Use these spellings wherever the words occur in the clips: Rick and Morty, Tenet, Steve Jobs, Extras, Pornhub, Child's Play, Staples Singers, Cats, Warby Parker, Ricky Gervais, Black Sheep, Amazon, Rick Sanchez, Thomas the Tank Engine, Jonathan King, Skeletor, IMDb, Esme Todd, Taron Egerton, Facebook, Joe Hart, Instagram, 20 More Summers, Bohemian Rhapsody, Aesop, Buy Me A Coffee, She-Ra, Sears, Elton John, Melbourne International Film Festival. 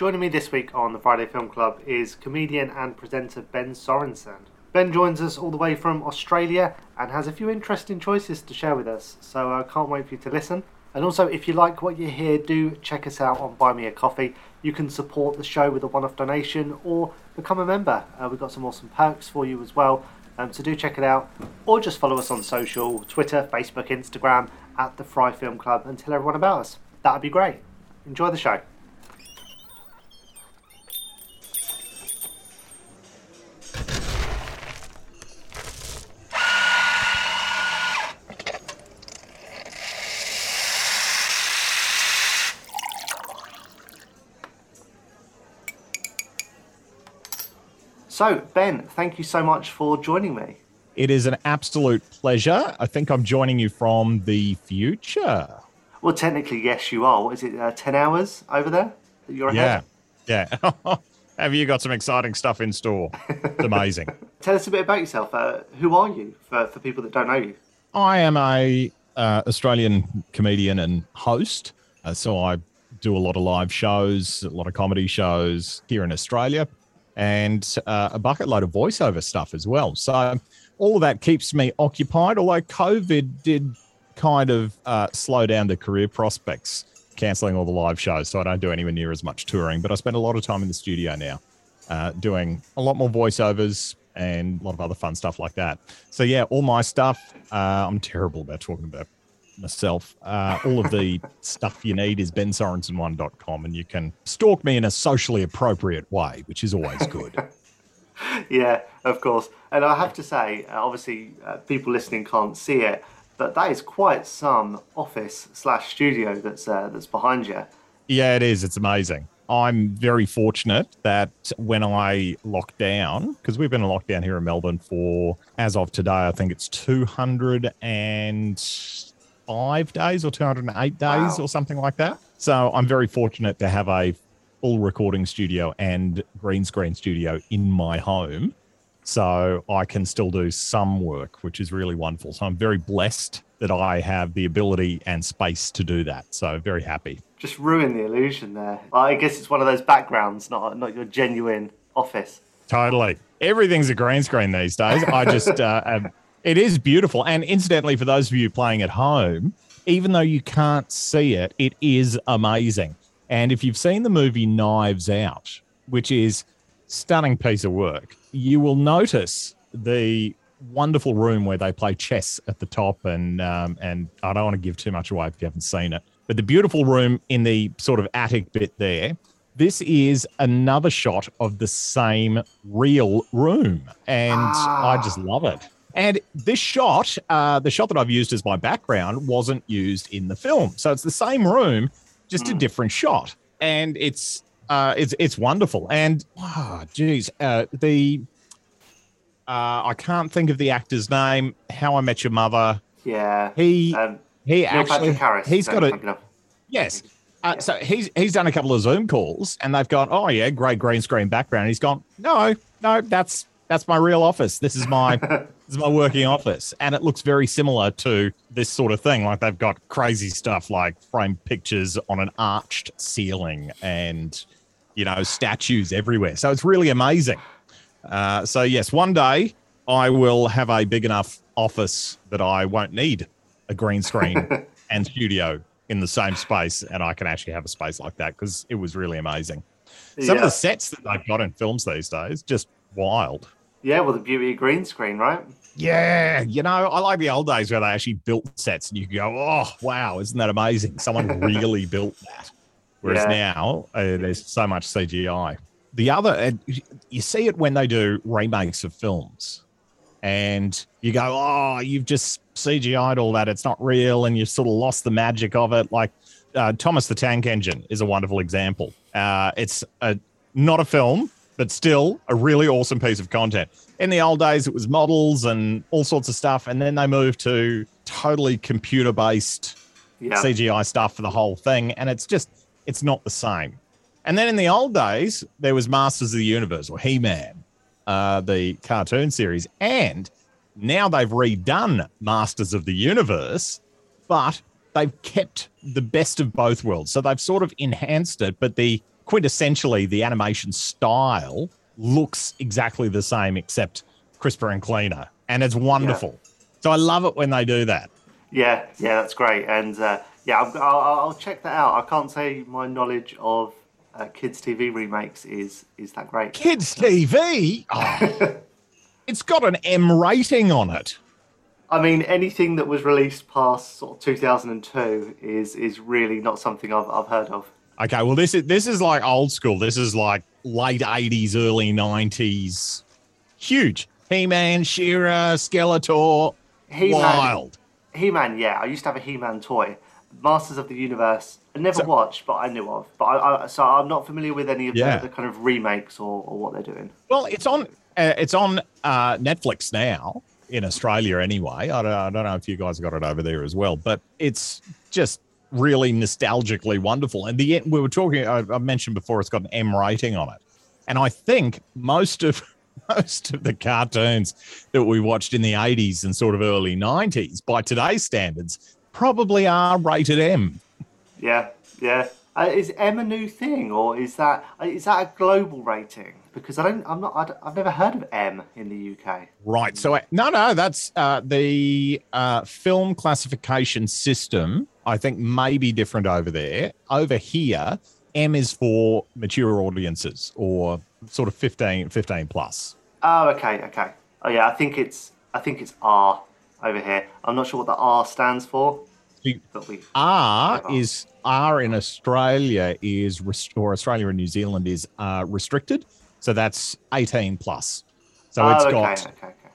Joining me this week on the Friday Film Club is comedian and presenter Ben Sorensen. Ben joins us all the way from Australia and has a few interesting choices to share with us, so I can't wait for you to listen. And also, if you like what you hear, do check us out on Buy Me A Coffee. You can support the show with a one-off donation or become a member. We've got some awesome perks for you as well, so do check it out. Or just follow us on social, Twitter, Facebook, Instagram, at The Friday Film Club, and tell everyone about us. That would be great. Enjoy the show. So, Ben, thank you so much for joining me. It is an absolute pleasure. I think I'm joining you from the future. Well, technically, yes, you are. What is it, 10 hours over there that you're ahead? Yeah. Have you got some exciting stuff in store? It's amazing. Tell us a bit about yourself. Who are you, for people that don't know you? I am an Australian comedian and host. So I do a lot of live shows, a lot of comedy shows here in Australia. And a bucket load of voiceover stuff as well. So all of that keeps me occupied, although COVID did kind of slow down the career prospects, cancelling all the live shows. So I don't do anywhere near as much touring, but I spend a lot of time in the studio now doing a lot more voiceovers and a lot of other fun stuff like that. So, yeah, all my stuff. I'm terrible about talking about myself. All of the stuff you need is bensorensen1.com, and you can stalk me in a socially appropriate way, which is always good. Yeah, of course. And I have to say, obviously, people listening can't see it, but that is quite some office/studio that's behind you. Yeah, it is. It's amazing. I'm very fortunate that when I locked down, because we've been in lockdown here in Melbourne for, as of today, I think it's 205 days or 208 days or something like that. So I'm very fortunate to have a full recording studio and green screen studio in my home. So I can still do some work, which is really wonderful. So I'm very blessed that I have the ability and space to do that. So very happy. Just ruin the illusion there. I guess it's one of those backgrounds, not your genuine office. Totally. Everything's a green screen these days. I just have... It is beautiful. And incidentally, for those of you playing at home, even though you can't see it, it is amazing. And if you've seen the movie Knives Out, which is a stunning piece of work, you will notice the wonderful room where they play chess at the top. And I don't want to give too much away if you haven't seen it, but the beautiful room in the sort of attic bit there. This is another shot of the same real room. And I just love it. And this shot, the shot that I've used as my background, wasn't used in the film. So it's the same room, just a different shot. And it's wonderful. And, I can't think of the actor's name, How I Met Your Mother. Yeah. He actually, he's got a, yes. Yeah. So he's done a couple of Zoom calls and they've gone, oh yeah, great green screen background. And he's gone, no, that's my real office. This is my working office. And it looks very similar to this sort of thing. Like they've got crazy stuff like framed pictures on an arched ceiling and, statues everywhere. So it's really amazing. So, yes, one day I will have a big enough office that I won't need a green screen and studio in the same space. And I can actually have a space like that because it was really amazing. Some of the sets that they've got in films these days, just wild. Yeah, well, the beauty of green screen, right? Yeah, I like the old days where they actually built sets and you go, oh, wow, isn't that amazing? Someone really built that. Whereas now, there's so much CGI. The other, you see it when they do remakes of films and you go, oh, you've just CGI'd all that. It's not real and you've sort of lost the magic of it. Like Thomas the Tank Engine is a wonderful example. It's not a film, but still a really awesome piece of content. In the old days, it was models and all sorts of stuff. And then they moved to totally computer-based CGI stuff for the whole thing. And it's not the same. And then in the old days, there was Masters of the Universe or He-Man, the cartoon series. And now they've redone Masters of the Universe, but they've kept the best of both worlds. So they've sort of enhanced it, but the quintessentially the animation style looks exactly the same except crisper and cleaner, and it's wonderful. Yeah. So I love it when they do that. Yeah, yeah, that's great. And yeah, I'll check that out. I can't say my knowledge of kids TV remakes is that great. Kids TV? Oh. It's got an M rating on it. I mean, anything that was released past sort of 2002 is really not something I've heard of. Okay, well, this is like old school. This is like late 80s, early 90s. Huge. He-Man, She-Ra, Skeletor. He-Man, wild. He-Man, yeah. I used to have a He-Man toy. Masters of the Universe. I never watched, but I knew of. But so I'm not familiar with any of the kind of remakes or what they're doing. Well, it's on Netflix now. In Australia anyway. I don't know if you guys got it over there as well, but it's just really nostalgically wonderful. And the end, we were talking, I mentioned before, it's got an M rating on it. And I think most of the cartoons that we watched in the 80s and sort of early 90s by today's standards probably are rated M. Yeah, yeah. Is M a new thing, or is that a global rating? Because I've never heard of M in the UK. Right. So that's the film classification system. I think may be different over there. Over here, M is for mature audiences or sort of 15 plus. Oh, okay. Oh yeah, I think it's R over here. I'm not sure what the R stands for. R in Australia is, or Australia and New Zealand is restricted. So that's 18 plus. So it's got,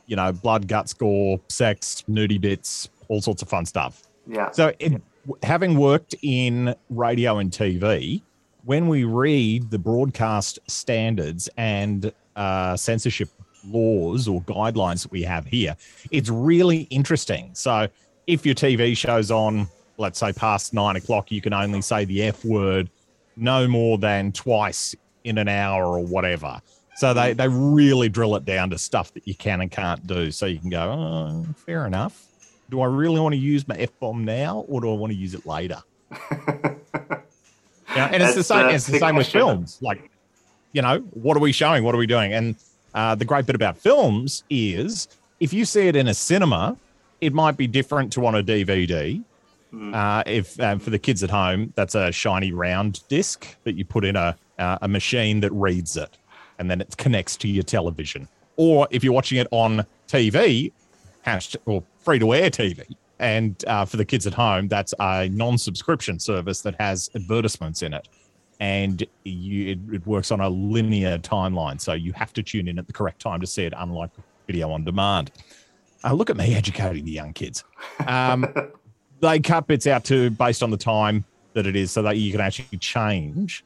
you know, blood, guts, gore, sex, nudie bits, all sorts of fun stuff. Yeah. So having worked in radio and TV, when we read the broadcast standards and censorship laws or guidelines that we have here, it's really interesting. So if your TV show's on, let's say past 9 o'clock, you can only say the F word no more than twice in an hour or whatever. So they really drill it down to stuff that you can and can't do. So you can go, oh, fair enough. Do I really want to use my F-bomb now, or do I want to use it later? Yeah, and it's the same with films. Like, you know, what are we showing? What are we doing? And the great bit about films is if you see it in a cinema, it might be different to on a DVD. If for the kids at home, that's a shiny round disc that you put in a machine that reads it, and then it connects to your television. Or if you're watching it on TV, or free-to-air TV, and for the kids at home, that's a non-subscription service that has advertisements in it, and it works on a linear timeline, so you have to tune in at the correct time to see it, unlike video on demand. Look at me educating the young kids. They cut bits out too based on the time that it is, so that you can actually change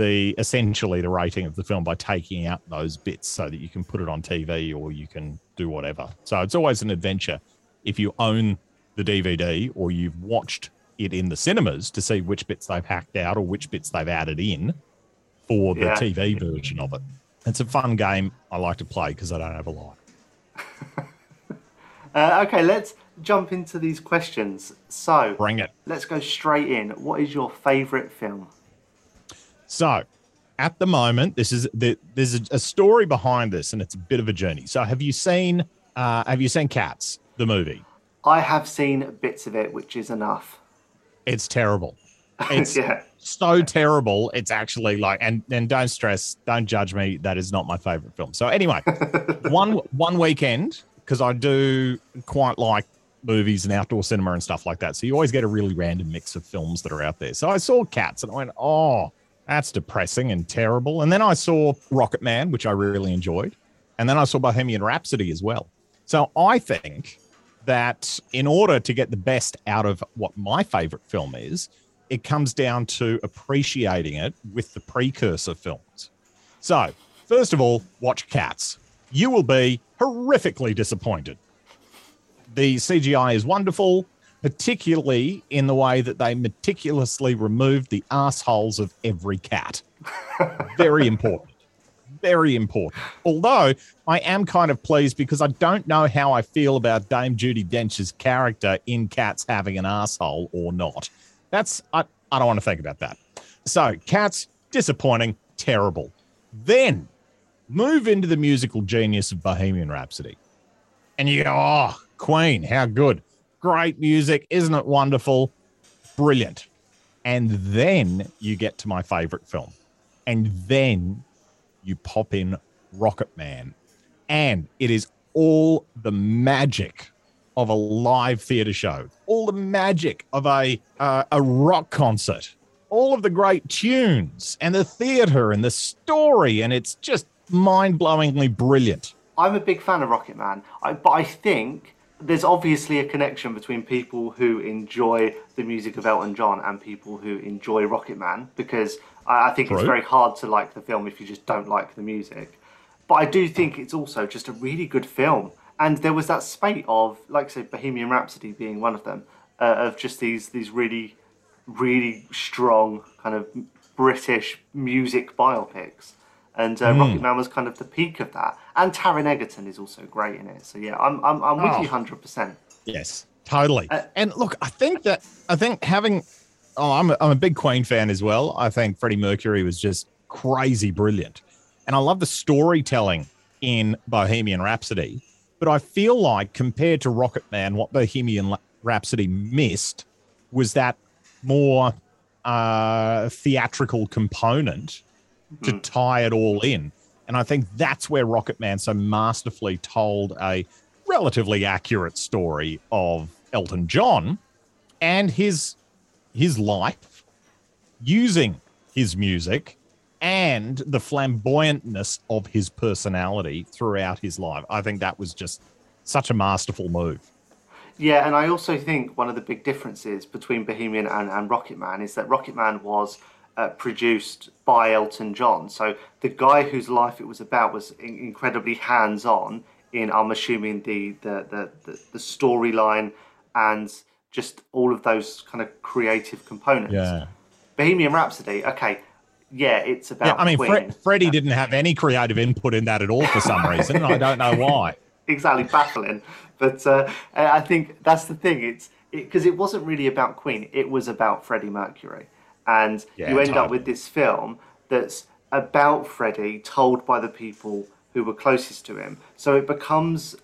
essentially the rating of the film by taking out those bits so that you can put it on TV or you can do whatever. So it's always an adventure if you own the DVD or you've watched it in the cinemas to see which bits they've hacked out or which bits they've added in for the TV version of it. It's a fun game I like to play because I don't have a life. Okay, let's jump into these questions. So bring it. Let's go straight in. What is your favorite film? So at the moment, there's a story behind this, and it's a bit of a journey. So have you seen Cats, the movie? I have seen bits of it, which is enough. It's terrible. It's so terrible. It's actually like, and don't judge me. That is not my favorite film. So anyway, one weekend, because I do quite like movies and outdoor cinema and stuff like that. So you always get a really random mix of films that are out there. So I saw Cats and I went, oh, that's depressing and terrible. And then I saw Rocketman, which I really enjoyed. And then I saw Bohemian Rhapsody as well. So I think that in order to get the best out of what my favorite film is, it comes down to appreciating it with the precursor films. So first of all, watch Cats. You will be horrifically disappointed. The CGI is wonderful, particularly in the way that they meticulously removed the assholes of every cat. Very important. Very important. Although I am kind of pleased because I don't know how I feel about Dame Judi Dench's character in Cats having an asshole or not. I don't want to think about that. So Cats, disappointing, terrible. Then move into the musical genius of Bohemian Rhapsody. And you go, oh, Queen, how good. Great music. Isn't it wonderful? Brilliant. And then you get to my favorite film. And then you pop in Rocketman. And it is all the magic of a live theater show, all the magic of a rock concert, all of the great tunes and the theater and the story. And it's just mind-blowingly brilliant. I'm a big fan of Rocketman, but I think there's obviously a connection between people who enjoy the music of Elton John and people who enjoy Rocketman, because I think it's very hard to like the film if you just don't like the music. But I do think it's also just a really good film. And there was that spate of, like I said, Bohemian Rhapsody being one of them, of just these really, really strong kind of British music biopics. And Rocketman was kind of the peak of that. And Taron Egerton is also great in it. So yeah, I'm with you 100%. Yes, totally. And look, I think having, I'm a big Queen fan as well. I think Freddie Mercury was just crazy brilliant, and I love the storytelling in Bohemian Rhapsody. But I feel like compared to Rocketman, what Bohemian Rhapsody missed was that more theatrical component to tie it all in. And I think that's where Rocketman so masterfully told a relatively accurate story of Elton John and his life using his music and the flamboyantness of his personality throughout his life. I think that was just such a masterful move. Yeah, and I also think one of the big differences between Bohemian and Rocketman is that Rocketman was produced by Elton John. So the guy whose life it was about was incredibly hands-on in, I'm assuming, the storyline and just all of those kind of creative components. Yeah. Bohemian Rhapsody, okay, yeah, it's about Queen. Freddie didn't have any creative input in that at all for some reason, and I don't know why. Exactly, baffling. But I think that's the thing. It's because it wasn't really about Queen. It was about Freddie Mercury. And you end up with this film that's about Freddie, told by the people who were closest to him. So it becomes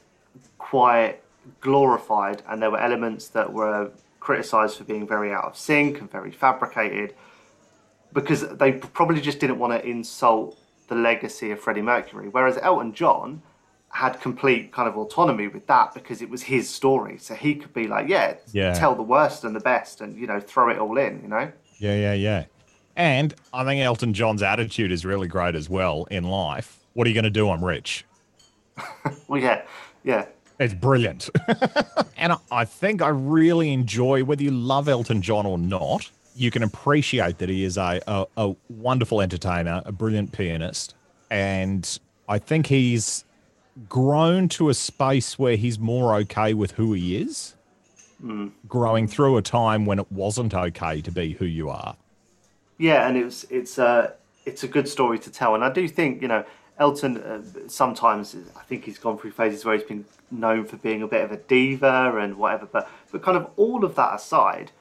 quite glorified, and there were elements that were criticised for being very out of sync and very fabricated, because they probably just didn't want to insult the legacy of Freddie Mercury. Whereas Elton John had complete kind of autonomy with that, because it was his story. So he could be like, tell the worst and the best and, throw it all in, Yeah. And I think Elton John's attitude is really great as well in life. What are you going to do? I'm rich. Well, yeah. It's brilliant. And I think I really enjoy, whether you love Elton John or not, you can appreciate that he is a wonderful entertainer, a brilliant pianist. And I think he's grown to a space where he's more okay with who he is. Growing through a time when it wasn't okay to be who you are. Yeah, and it's a good story to tell. And I do think, Elton sometimes, I think he's gone through phases where he's been known for being a bit of a diva and whatever. But kind of all of that aside,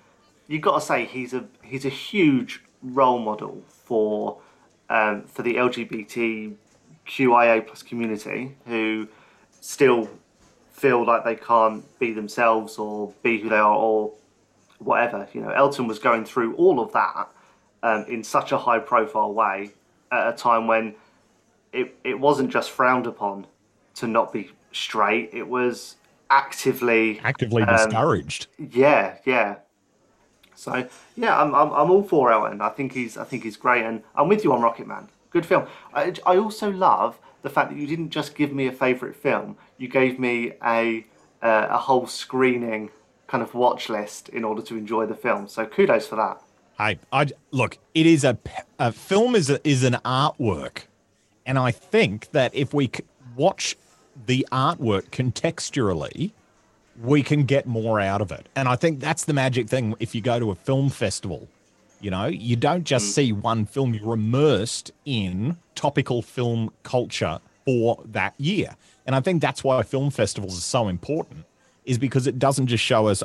you've got to say he's a huge role model for the LGBTQIA plus community, who still feel like they can't be themselves or be who they are or whatever. Elton was going through all of that in such a high profile way at a time when it wasn't just frowned upon to not be straight. It was actively discouraged. Yeah. So yeah, I'm all for Elton. I think he's great, and I'm with you on Rocketman. Good film. I also love the fact that you didn't just give me a favourite film, you gave me a whole screening kind of watch list in order to enjoy the film. So kudos for that. Hey, look, it is a film is an artwork, and I think that if we watch the artwork contextually, we can get more out of it. And I think that's the magic thing. If you go to a film festival, you don't just see one film, you're immersed in topical film culture for that year. And I think that's why film festivals are so important, is because it doesn't just show us,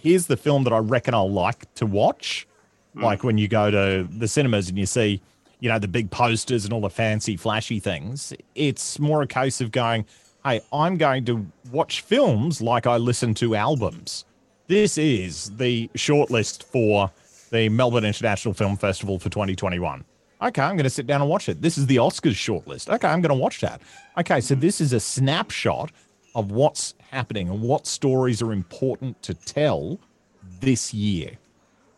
here's the film that I reckon I'll like to watch. Like when you go to the cinemas and you see, you know, the big posters and all the fancy flashy things. It's more a case of going, hey, I'm going to watch films like I listen to albums. This is the shortlist for the Melbourne International Film Festival for 2021. Okay, I'm going to sit down and watch it. This is the Oscars shortlist. Okay, I'm going to watch that. Okay, so this is a snapshot of what's happening and what stories are important to tell this year.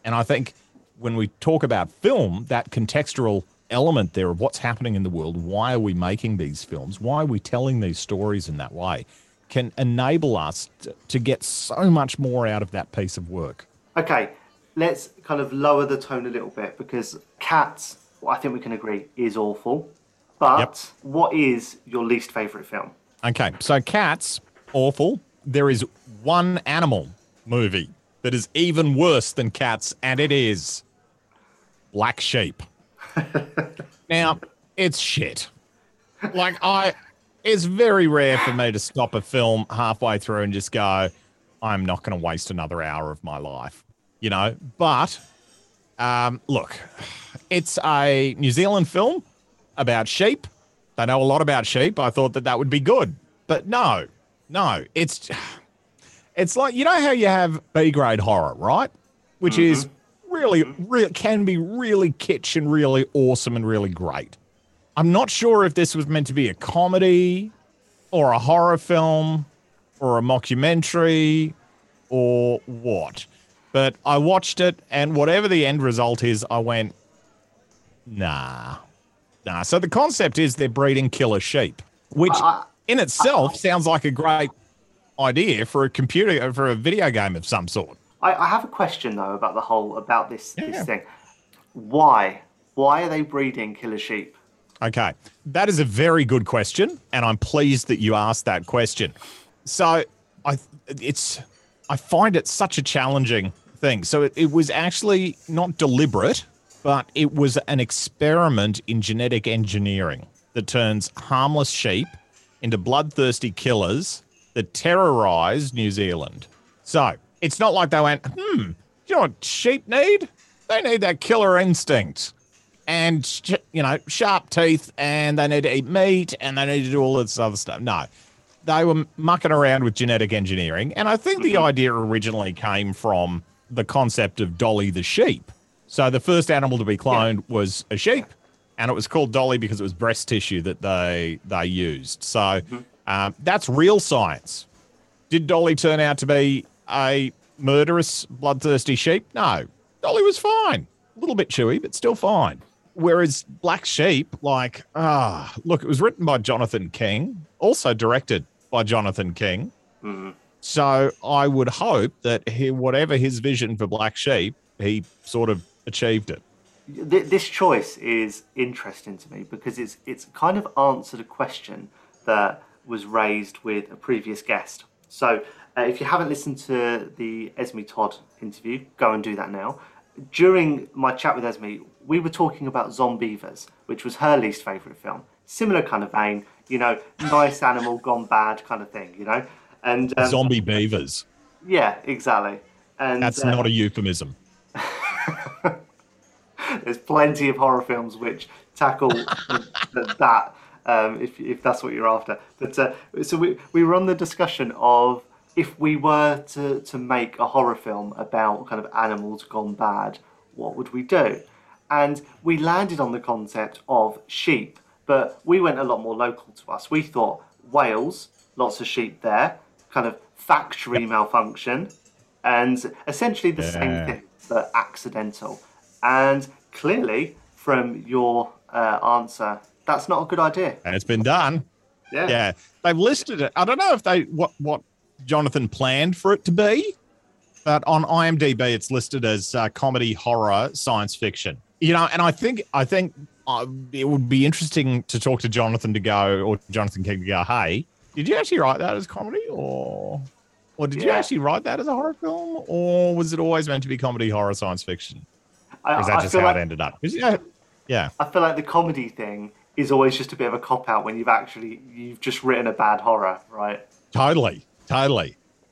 And I think when we talk about film, that contextual element there of what's happening in the world, why are we making these films, why are we telling these stories in that way, can enable us to get so much more out of that piece of work. Okay, let's kind of lower the tone a little bit, because Cats, I think we can agree, is awful. But what is your least favourite film? Okay, so Cats, awful. There is one animal movie that is even worse than Cats, and it is Black Sheep. Now, it's shit. Like, it's very rare for me to stop a film halfway through and just go, I'm not going to waste another hour of my life, you know? But look, it's a New Zealand film about sheep. They know a lot about sheep. I thought that that would be good, but no, it's like, you know how you have B-grade horror, right? Which is really can be really kitsch and really awesome and really great. I'm not sure if this was meant to be a comedy or a horror film or a mockumentary or what, but I watched it, and whatever the end result is, I went, nah. So the concept is they're breeding killer sheep, which in itself sounds like a great idea for a computer, for a video game of some sort. I have a question though about the whole, about this, this thing. Why are they breeding killer sheep? Okay, that is a very good question, and I'm pleased that you asked that question. So I find it such a challenging thing. So it was actually not deliberate, but it was an experiment in genetic engineering that turns harmless sheep into bloodthirsty killers that terrorise New Zealand. So it's not like they went, do you know what sheep need? They need that killer instinct and, you know, sharp teeth, and they need to eat meat, and they need to do all this other stuff. No, they were mucking around with genetic engineering. And I think the idea originally came from the concept of Dolly the sheep. So the first animal to be cloned was a sheep, and it was called Dolly because it was breast tissue that they used. So that's real science. Did Dolly turn out to be a murderous, bloodthirsty sheep? No. Dolly was fine. A little bit chewy, but still fine. Whereas Black Sheep, like, look, it was written by Jonathan King, also directed by Jonathan King. So I would hope that whatever his vision for Black Sheep, he sort of achieved it. This choice is interesting to me because it's kind of answered a question that was raised with a previous guest. So if you haven't listened to the Esme Todd interview, go and do that now. During my chat with Esme, we were talking about Zombievers, which was her least favourite film. Similar kind of vein, you know, nice animal gone bad kind of thing, you know. And zombie beavers. Yeah, exactly. And that's not a euphemism. There's plenty of horror films which tackle that, if that's what you're after. But so we were on the discussion of if we were to make a horror film about kind of animals gone bad, what would we do? And we landed on the concept of sheep, but we went a lot more local to us. We thought Wales, lots of sheep there, kind of factory malfunction, and essentially the same thing, but accidental. And clearly, from your answer, that's not a good idea. And it's been done. Yeah. They've listed it. I don't know if they what Jonathan planned for it to be, but on IMDb, it's listed as comedy, horror, science fiction. You know, and I think it would be interesting to talk to Jonathan King to go, hey, did you actually write that as comedy, or did you actually write that as a horror film, or was it always meant to be comedy, horror, science fiction? Or is that just how it ended up? I feel like the comedy thing is always just a bit of a cop out when you've just written a bad horror, right? Totally.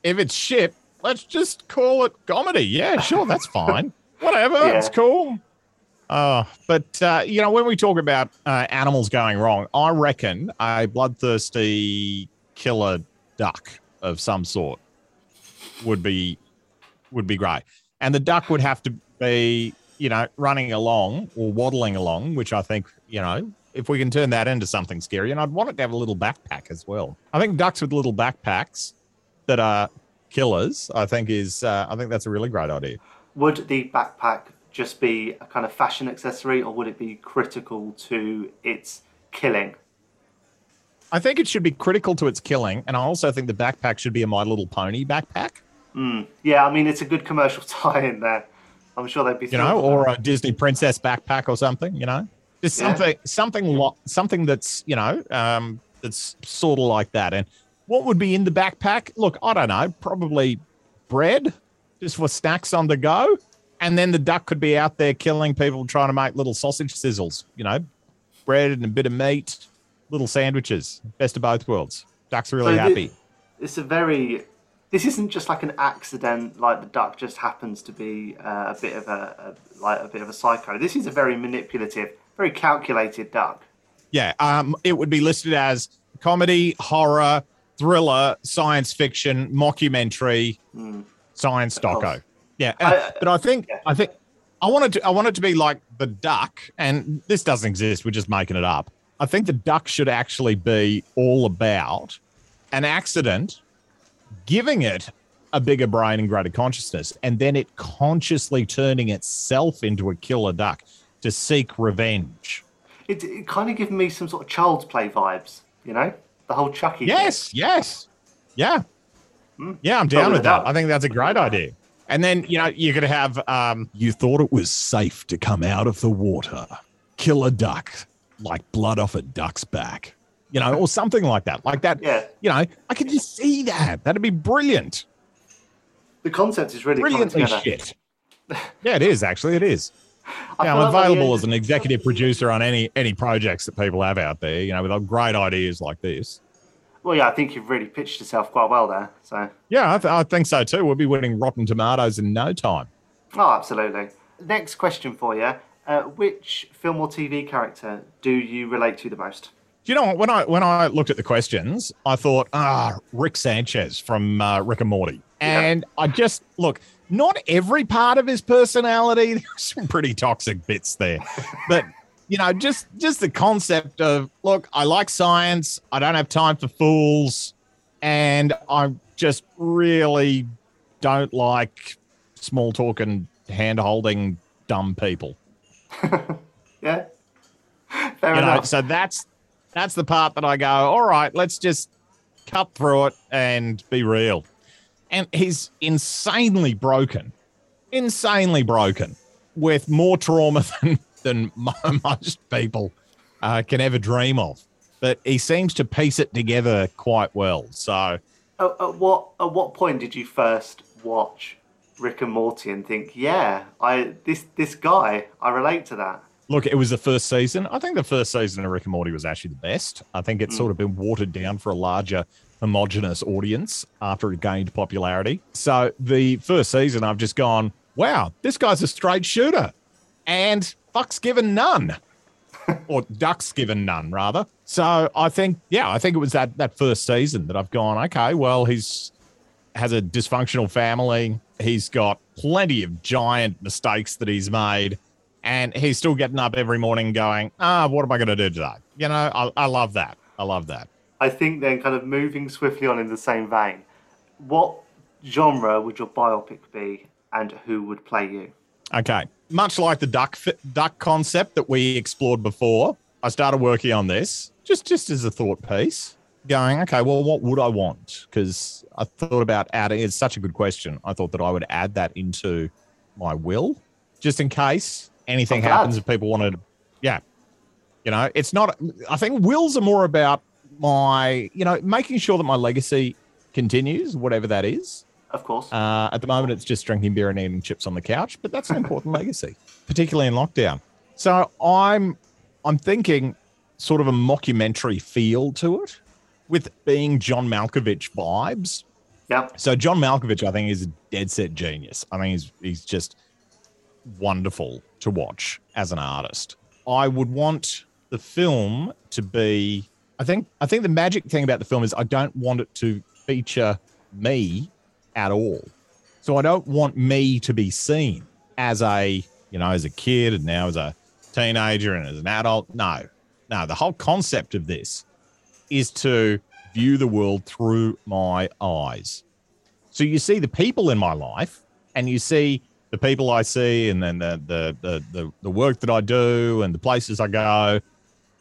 If it's shit, let's just call it comedy. Yeah, sure, that's fine. Whatever, it's cool. But when we talk about animals going wrong, I reckon a bloodthirsty killer duck of some sort would be great. And the duck would have to be, running along or waddling along, which I think, if we can turn that into something scary. And I'd want it to have a little backpack as well. I think ducks with little backpacks that are killers, I think that's a really great idea. Would the backpack just be a kind of fashion accessory, or would it be critical to its killing? I think it should be critical to its killing, and I also think the backpack should be a My Little Pony backpack. Yeah, I mean, it's a good commercial tie-in there. I'm sure they'd be or a Disney princess backpack or something, Just something that's, that's sort of like that. And what would be in the backpack? Look, I don't know, probably bread, just for snacks on the go. And then the duck could be out there killing people, trying to make little sausage sizzles, bread and a bit of meat, little sandwiches, best of both worlds. Duck's really happy. This isn't just like an accident, like the duck just happens to be a bit of a psycho. This is a very manipulative, very calculated duck. Yeah, it would be listed as comedy, horror, thriller, science fiction, mockumentary, science doco. Yeah, I think I want it to be like the duck, and this doesn't exist. We're just making it up. I think the duck should actually be all about an accident, giving it a bigger brain and greater consciousness, and then it consciously turning itself into a killer duck to seek revenge. It kind of gives me some sort of Child's Play vibes, the whole Chucky. Yeah, I'm down with that. I think that's a great idea. And then, you could have, you thought it was safe to come out of the water. Kill a duck, like blood off a duck's back, or something like that. Yeah. I could just see that. That'd be brilliant. The concept is really brilliantly shit. Yeah, it is, actually. It is. Yeah, I'm available as an executive producer on any projects that people have out there, with great ideas like this. Well, yeah, I think you've really pitched yourself quite well there. So yeah, I think so too. We'll be winning Rotten Tomatoes in no time. Oh, absolutely. Next question for you: which film or TV character do you relate to the most? Do you know what? When I looked at the questions, I thought, Rick Sanchez from Rick and Morty, and I just look. Not every part of his personality. There's some pretty toxic bits there, but. Just the concept of, look, I like science. I don't have time for fools. And I just really don't like small talk and hand-holding dumb people. Yeah. Fair enough. So that's the part that I go, all right, let's just cut through it and be real. And he's insanely broken with more trauma than most people can ever dream of, but he seems to piece it together quite well. So, at what point did you first watch Rick and Morty and think, yeah, this guy, I relate to that? Look, it was the first season. I think the first season of Rick and Morty was actually the best. I think it's sort of been watered down for a larger, homogenous audience after it gained popularity. So the first season, I've just gone, wow, this guy's a straight shooter, and fuck's given none, or duck's given none, rather. So I think it was that first season that I've gone, okay, well, he has a dysfunctional family. He's got plenty of giant mistakes that he's made, and he's still getting up every morning going, what am I going to do today? I love that. I think then, kind of moving swiftly on in the same vein, what genre would your biopic be, and who would play you? Okay. Much like the duck concept that we explored before, I started working on this just as a thought piece, going, okay, well, what would I want? Because I thought about adding, it's such a good question. I thought that I would add that into my will, just in case anything happens if people wanted. Yeah. I think wills are more about my, making sure that my legacy continues, whatever that is. Of course. At the moment, it's just drinking beer and eating chips on the couch, but that's an important legacy, particularly in lockdown. So I'm thinking sort of a mockumentary feel to it, with Being John Malkovich vibes. Yeah. So John Malkovich, I think, is a dead set genius. I mean, he's just wonderful to watch as an artist. I would want the film to be, I think the magic thing about the film is I don't want it to feature me at all. So I don't want me to be seen as a, you know, as a kid and now as a teenager and as an adult. No, the whole concept of this is to view the world through my eyes. So you see the people in my life and you see the people I see and then the work that I do and the places I go,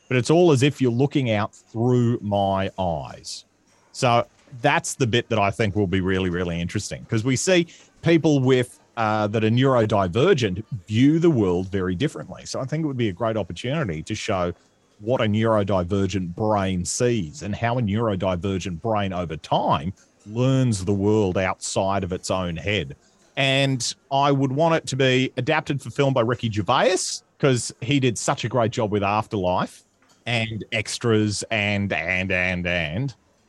but it's all as if you're looking out through my eyes. So that's the bit that I think will be really, really interesting because we see people with that are neurodivergent view the world very differently. So I think it would be a great opportunity to show what a neurodivergent brain sees and how a neurodivergent brain over time learns the world outside of its own head. And I would want it to be adapted for film by Ricky Gervais because he did such a great job with Afterlife and extras and.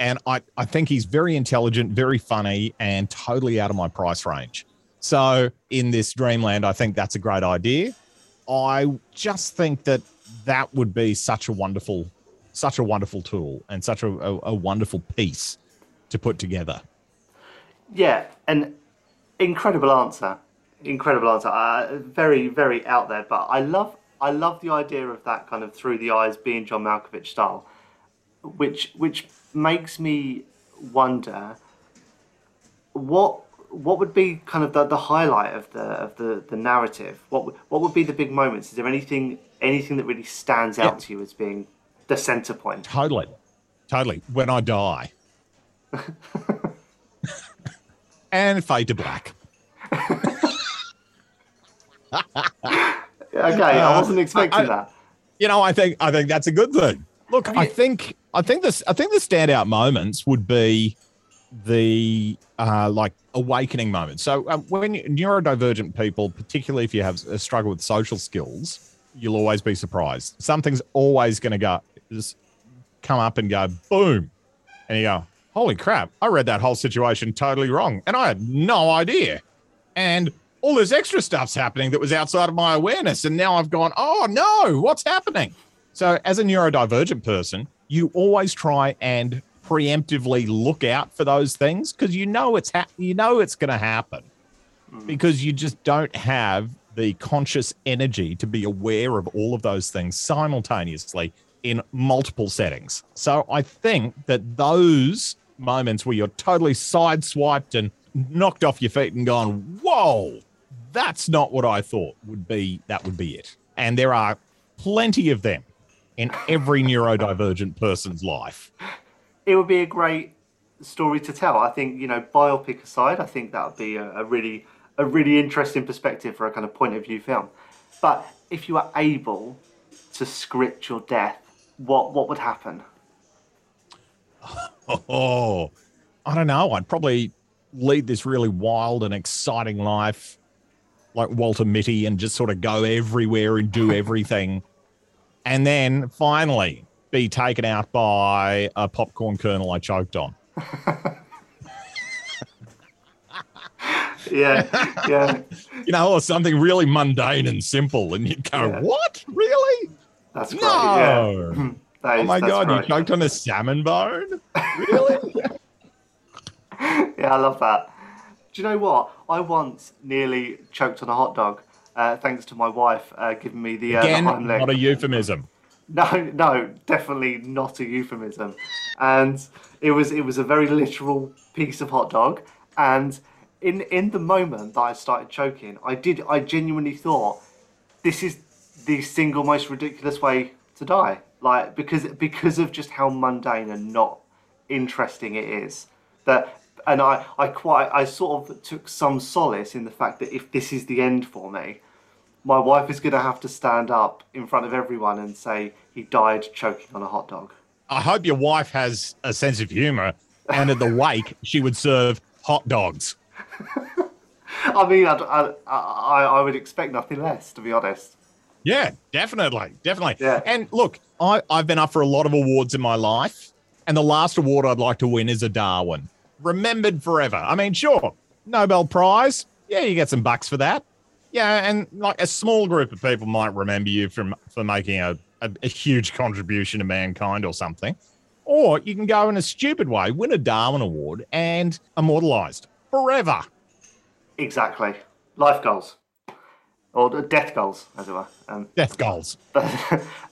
And I think he's very intelligent, very funny, and totally out of my price range. So in this dreamland, I think that's a great idea. I just think that that would be such a wonderful tool and such a wonderful piece to put together. Yeah, and... Incredible answer. Very, very out there, but I love the idea of that kind of through the eyes, being John Malkovich style, which makes me wonder what would be kind of the highlight of the narrative. What would be the big moments? Is there anything that really stands out to you as being the center point? Totally. When I die. And fade to black. Okay, I wasn't expecting that. You know, I think that's a good thing. Look, I think the standout moments would be the like awakening moments. So when neurodivergent people, particularly if you have a struggle with social skills, you'll always be surprised. Something's always going to come up and go boom, and you go, holy crap, I read that whole situation totally wrong and I had no idea. And all this extra stuff's happening that was outside of my awareness. And now I've gone, oh no, what's happening? So as a neurodivergent person, you always try and preemptively look out for those things because you know it's going to happen because you just don't have the conscious energy to be aware of all of those things simultaneously in multiple settings. So I think that those moments where you're totally sideswiped and knocked off your feet and gone, whoa, that's not what I thought would be it. And there are plenty of them in every neurodivergent person's life. It would be a great story to tell. I think, you know, biopic aside, I think that would be a really interesting perspective for a kind of point of view film. But if you are able to script your death, what would happen? Oh, I don't know. I'd probably lead this really wild and exciting life like Walter Mitty and just sort of go everywhere and do everything. And then finally be taken out by a popcorn kernel I choked on. Yeah. You know, or something really mundane and simple. And you'd go, what? Really? That's great. No. Yeah. Oh my God, great. You choked on a salmon bone? Really? Yeah, I love that. Do you know what? I once nearly choked on a hot dog, thanks to my wife giving me the again, the not a euphemism. No, definitely not a euphemism. And it was a very literal piece of hot dog. And in the moment that I started choking, I genuinely thought, this is the single most ridiculous way to die. Like, because of just how mundane and not interesting it is. I sort of took some solace in the fact that if this is the end for me, my wife is going to have to stand up in front of everyone and say he died choking on a hot dog. I hope your wife has a sense of humour, and at the wake she would serve hot dogs. I mean, I would expect nothing less, to be honest. Yeah, definitely. Yeah. And look, I've been up for a lot of awards in my life, and the last award I'd like to win is a Darwin. Remembered forever. I mean, sure, Nobel Prize. Yeah, you get some bucks for that. Yeah, and like a small group of people might remember you from for making a huge contribution to mankind or something. Or you can go in a stupid way, win a Darwin Award, and immortalised forever. Exactly. Life goals. Or death goals, as it were. Death goals.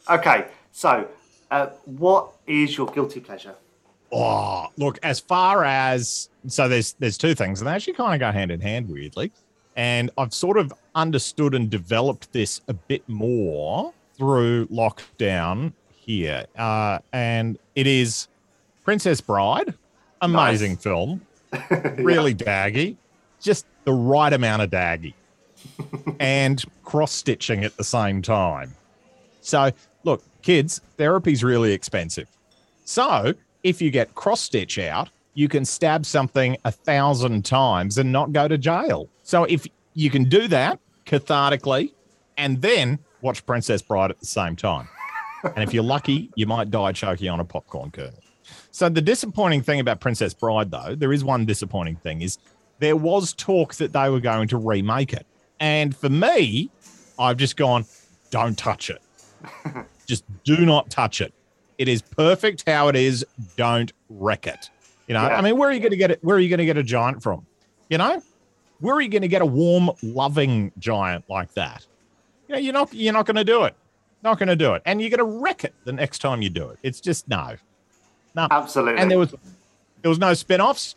Okay, so what is your guilty pleasure? Oh, look, as far as... So there's two things, and they actually kind of go hand in hand, weirdly. And I've sort of understood and developed this a bit more through lockdown here. And it is Princess Bride. Amazing nice. Film. Really daggy. Just the right amount of daggy. And cross-stitching at the same time. So, look, kids, therapy's really expensive. So if you get cross-stitch out, you can stab something 1,000 times and not go to jail. So if you can do that cathartically and then watch Princess Bride at the same time. And if you're lucky, you might die choking on a popcorn kernel. So the disappointing thing about Princess Bride, though, there is one disappointing thing, is there was talk that they were going to remake it. And for me, I've just gone, don't touch it. Just do not touch it. It is perfect how it is. Don't wreck it. You know, yeah. I mean, where are you going to get it? Where are you going to get a giant from? You know, where are you going to get a warm, loving giant like that? You know, you're not going to do it. Not going to do it. And you're going to wreck it the next time you do it. It's just no. Absolutely. And there was no spinoffs.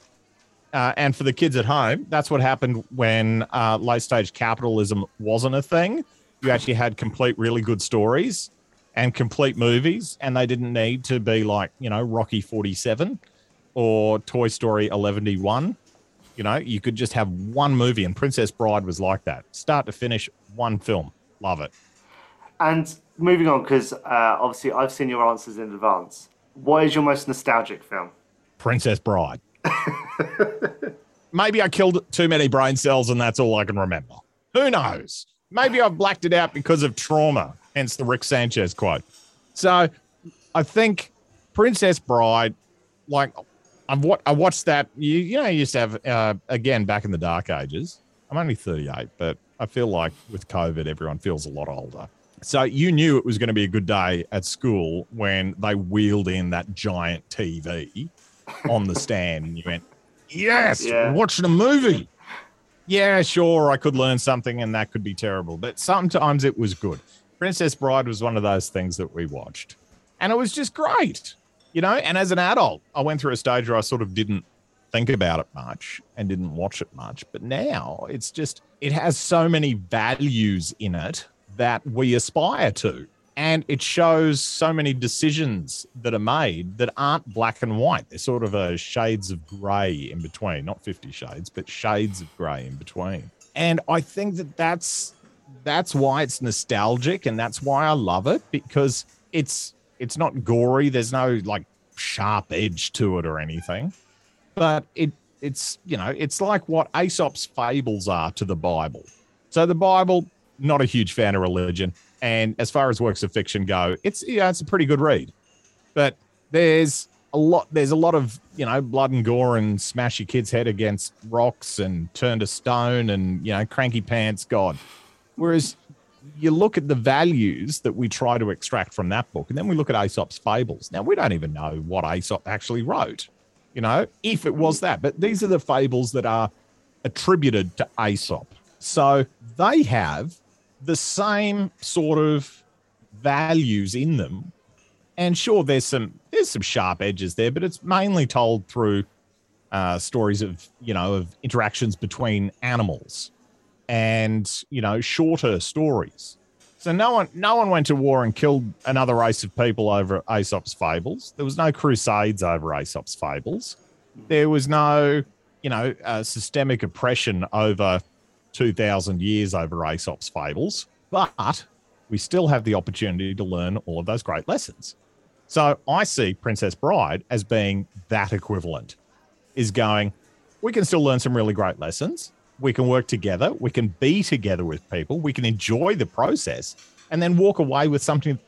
And for the kids at home, that's what happened when late-stage capitalism wasn't a thing. You actually had complete really good stories and complete movies, and they didn't need to be like, you know, Rocky 47 or Toy Story 111. You know, you could just have one movie, and Princess Bride was like that. Start to finish, one film. Love it. And moving on, because obviously I've seen your answers in advance. What is your most nostalgic film? Princess Bride. Maybe I killed too many brain cells and that's all I can remember. Who knows? Maybe I've blacked it out because of trauma, hence the Rick Sanchez quote. So I think Princess Bride, like I watched that, you know, I used to have, again, back in the dark ages. I'm only 38, but I feel like with COVID, everyone feels a lot older. So you knew it was going to be a good day at school when they wheeled in that giant TV on the stand, and you went, yes, yeah. We're watching a movie. Yeah, sure, I could learn something, and that could be terrible. But sometimes it was good. Princess Bride was one of those things that we watched, and it was just great, you know. And as an adult, I went through a stage where I sort of didn't think about it much and didn't watch it much. But now it's just, it has so many values in it that we aspire to. And it shows so many decisions that are made that aren't black and white. They're sort of a shades of grey in between, not 50 shades, but shades of grey in between. And I think that that's why it's nostalgic, and that's why I love it, because it's not gory. There's no like sharp edge to it or anything, but it's you know, it's like what Aesop's fables are to the Bible. So the Bible, not a huge fan of religion. And as far as works of fiction go, it's a pretty good read, but there's a lot of, you know, blood and gore and smash your kid's head against rocks and turn to stone and, you know, cranky pants God. Whereas you look at the values that we try to extract from that book, and then we look at Aesop's fables. Now we don't even know what Aesop actually wrote, you know, if it was that, but these are the fables that are attributed to Aesop. So they have the same sort of values in them. And sure, there's some sharp edges there, but it's mainly told through stories of, you know, of interactions between animals and, you know, shorter stories. So no one went to war and killed another race of people over Aesop's fables. There was no crusades over Aesop's fables. There was no, you know, systemic oppression over 2,000 years over Aesop's fables, but we still have the opportunity to learn all of those great lessons. So I see Princess Bride as being that equivalent, is going, we can still learn some really great lessons. We can work together. We can be together with people. We can enjoy the process and then walk away with something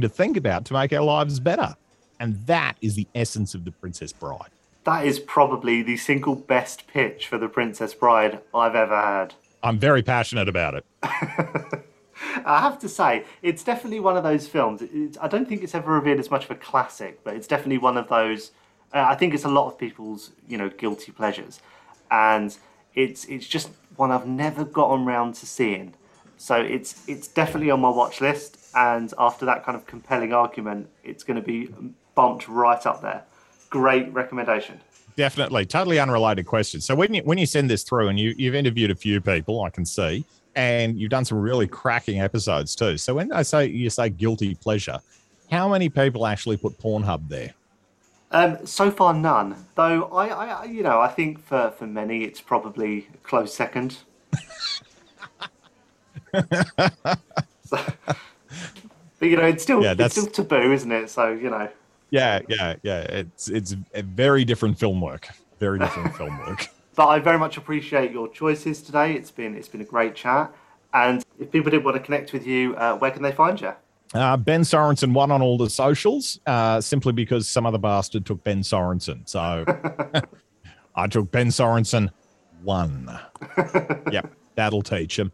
to think about to make our lives better. And that is the essence of the Princess Bride. That is probably the single best pitch for the Princess Bride I've ever heard. I'm very passionate about it. I have to say, it's definitely one of those films. I don't think it's ever revered as much of a classic, but it's definitely one of those. I think it's a lot of people's, you know, guilty pleasures, and it's just one I've never gotten round to seeing. So it's definitely on my watch list, and after that kind of compelling argument, it's going to be bumped right up there. Great recommendation. Definitely. Totally unrelated question. So when you send this through, and you've interviewed a few people, I can see, and you've done some really cracking episodes too. So when you say guilty pleasure, how many people actually put Pornhub there? So far, none. Though I think for many it's probably a close second. But it's still taboo, isn't it? So Yeah. It's a very different film work. Very different film work. But I very much appreciate your choices today. It's been a great chat. And if people did want to connect with you, where can they find you? Ben Sorensen won on all the socials, simply because some other bastard took Ben Sorensen. So I took Ben Sorensen 1. Yep, that'll teach him.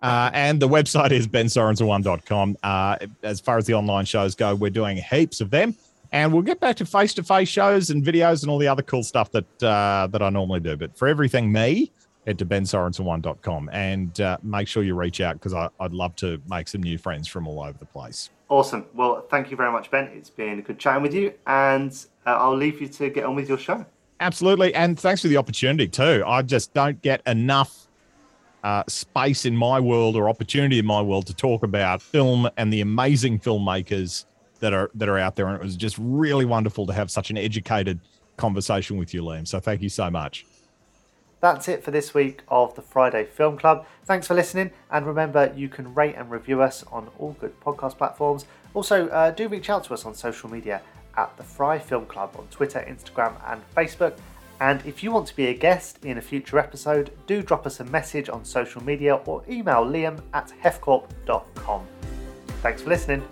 And the website is bensorensen1.com. As far as the online shows go, we're doing heaps of them. And we'll get back to face-to-face shows and videos and all the other cool stuff that I normally do. But for everything me, head to bensorensen1.com and make sure you reach out, because I'd love to make some new friends from all over the place. Awesome. Well, thank you very much, Ben. It's been good chatting with you, and I'll leave you to get on with your show. Absolutely. And thanks for the opportunity too. I just don't get enough space in my world, or opportunity in my world, to talk about film and the amazing filmmakers that are out there. And it was just really wonderful to have such an educated conversation with you, Liam. So thank you so much. That's it for this week of the Friday Film Club. Thanks for listening. And remember, you can rate and review us on all good podcast platforms. Also, do reach out to us on social media at the Fry Film Club on Twitter, Instagram and Facebook. And if you want to be a guest in a future episode, do drop us a message on social media or email liam@hefcorp.com. Thanks for listening.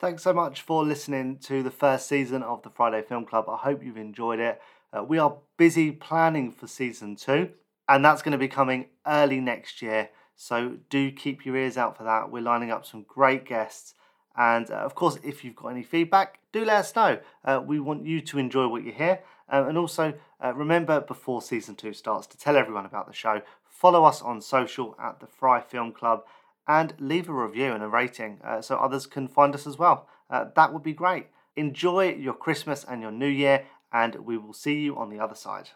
Thanks so much for listening to the first season of the Friday Film Club. I hope you've enjoyed it. We are busy planning for season 2, and that's going to be coming early next year. So do keep your ears out for that. We're lining up some great guests. And of course, if you've got any feedback, do let us know. We want you to enjoy what you hear. And also remember, before season 2 starts, to tell everyone about the show. Follow us on social at the Fry Film Club, and leave a review and a rating so others can find us as well. That would be great. Enjoy your Christmas and your New Year, and we will see you on the other side.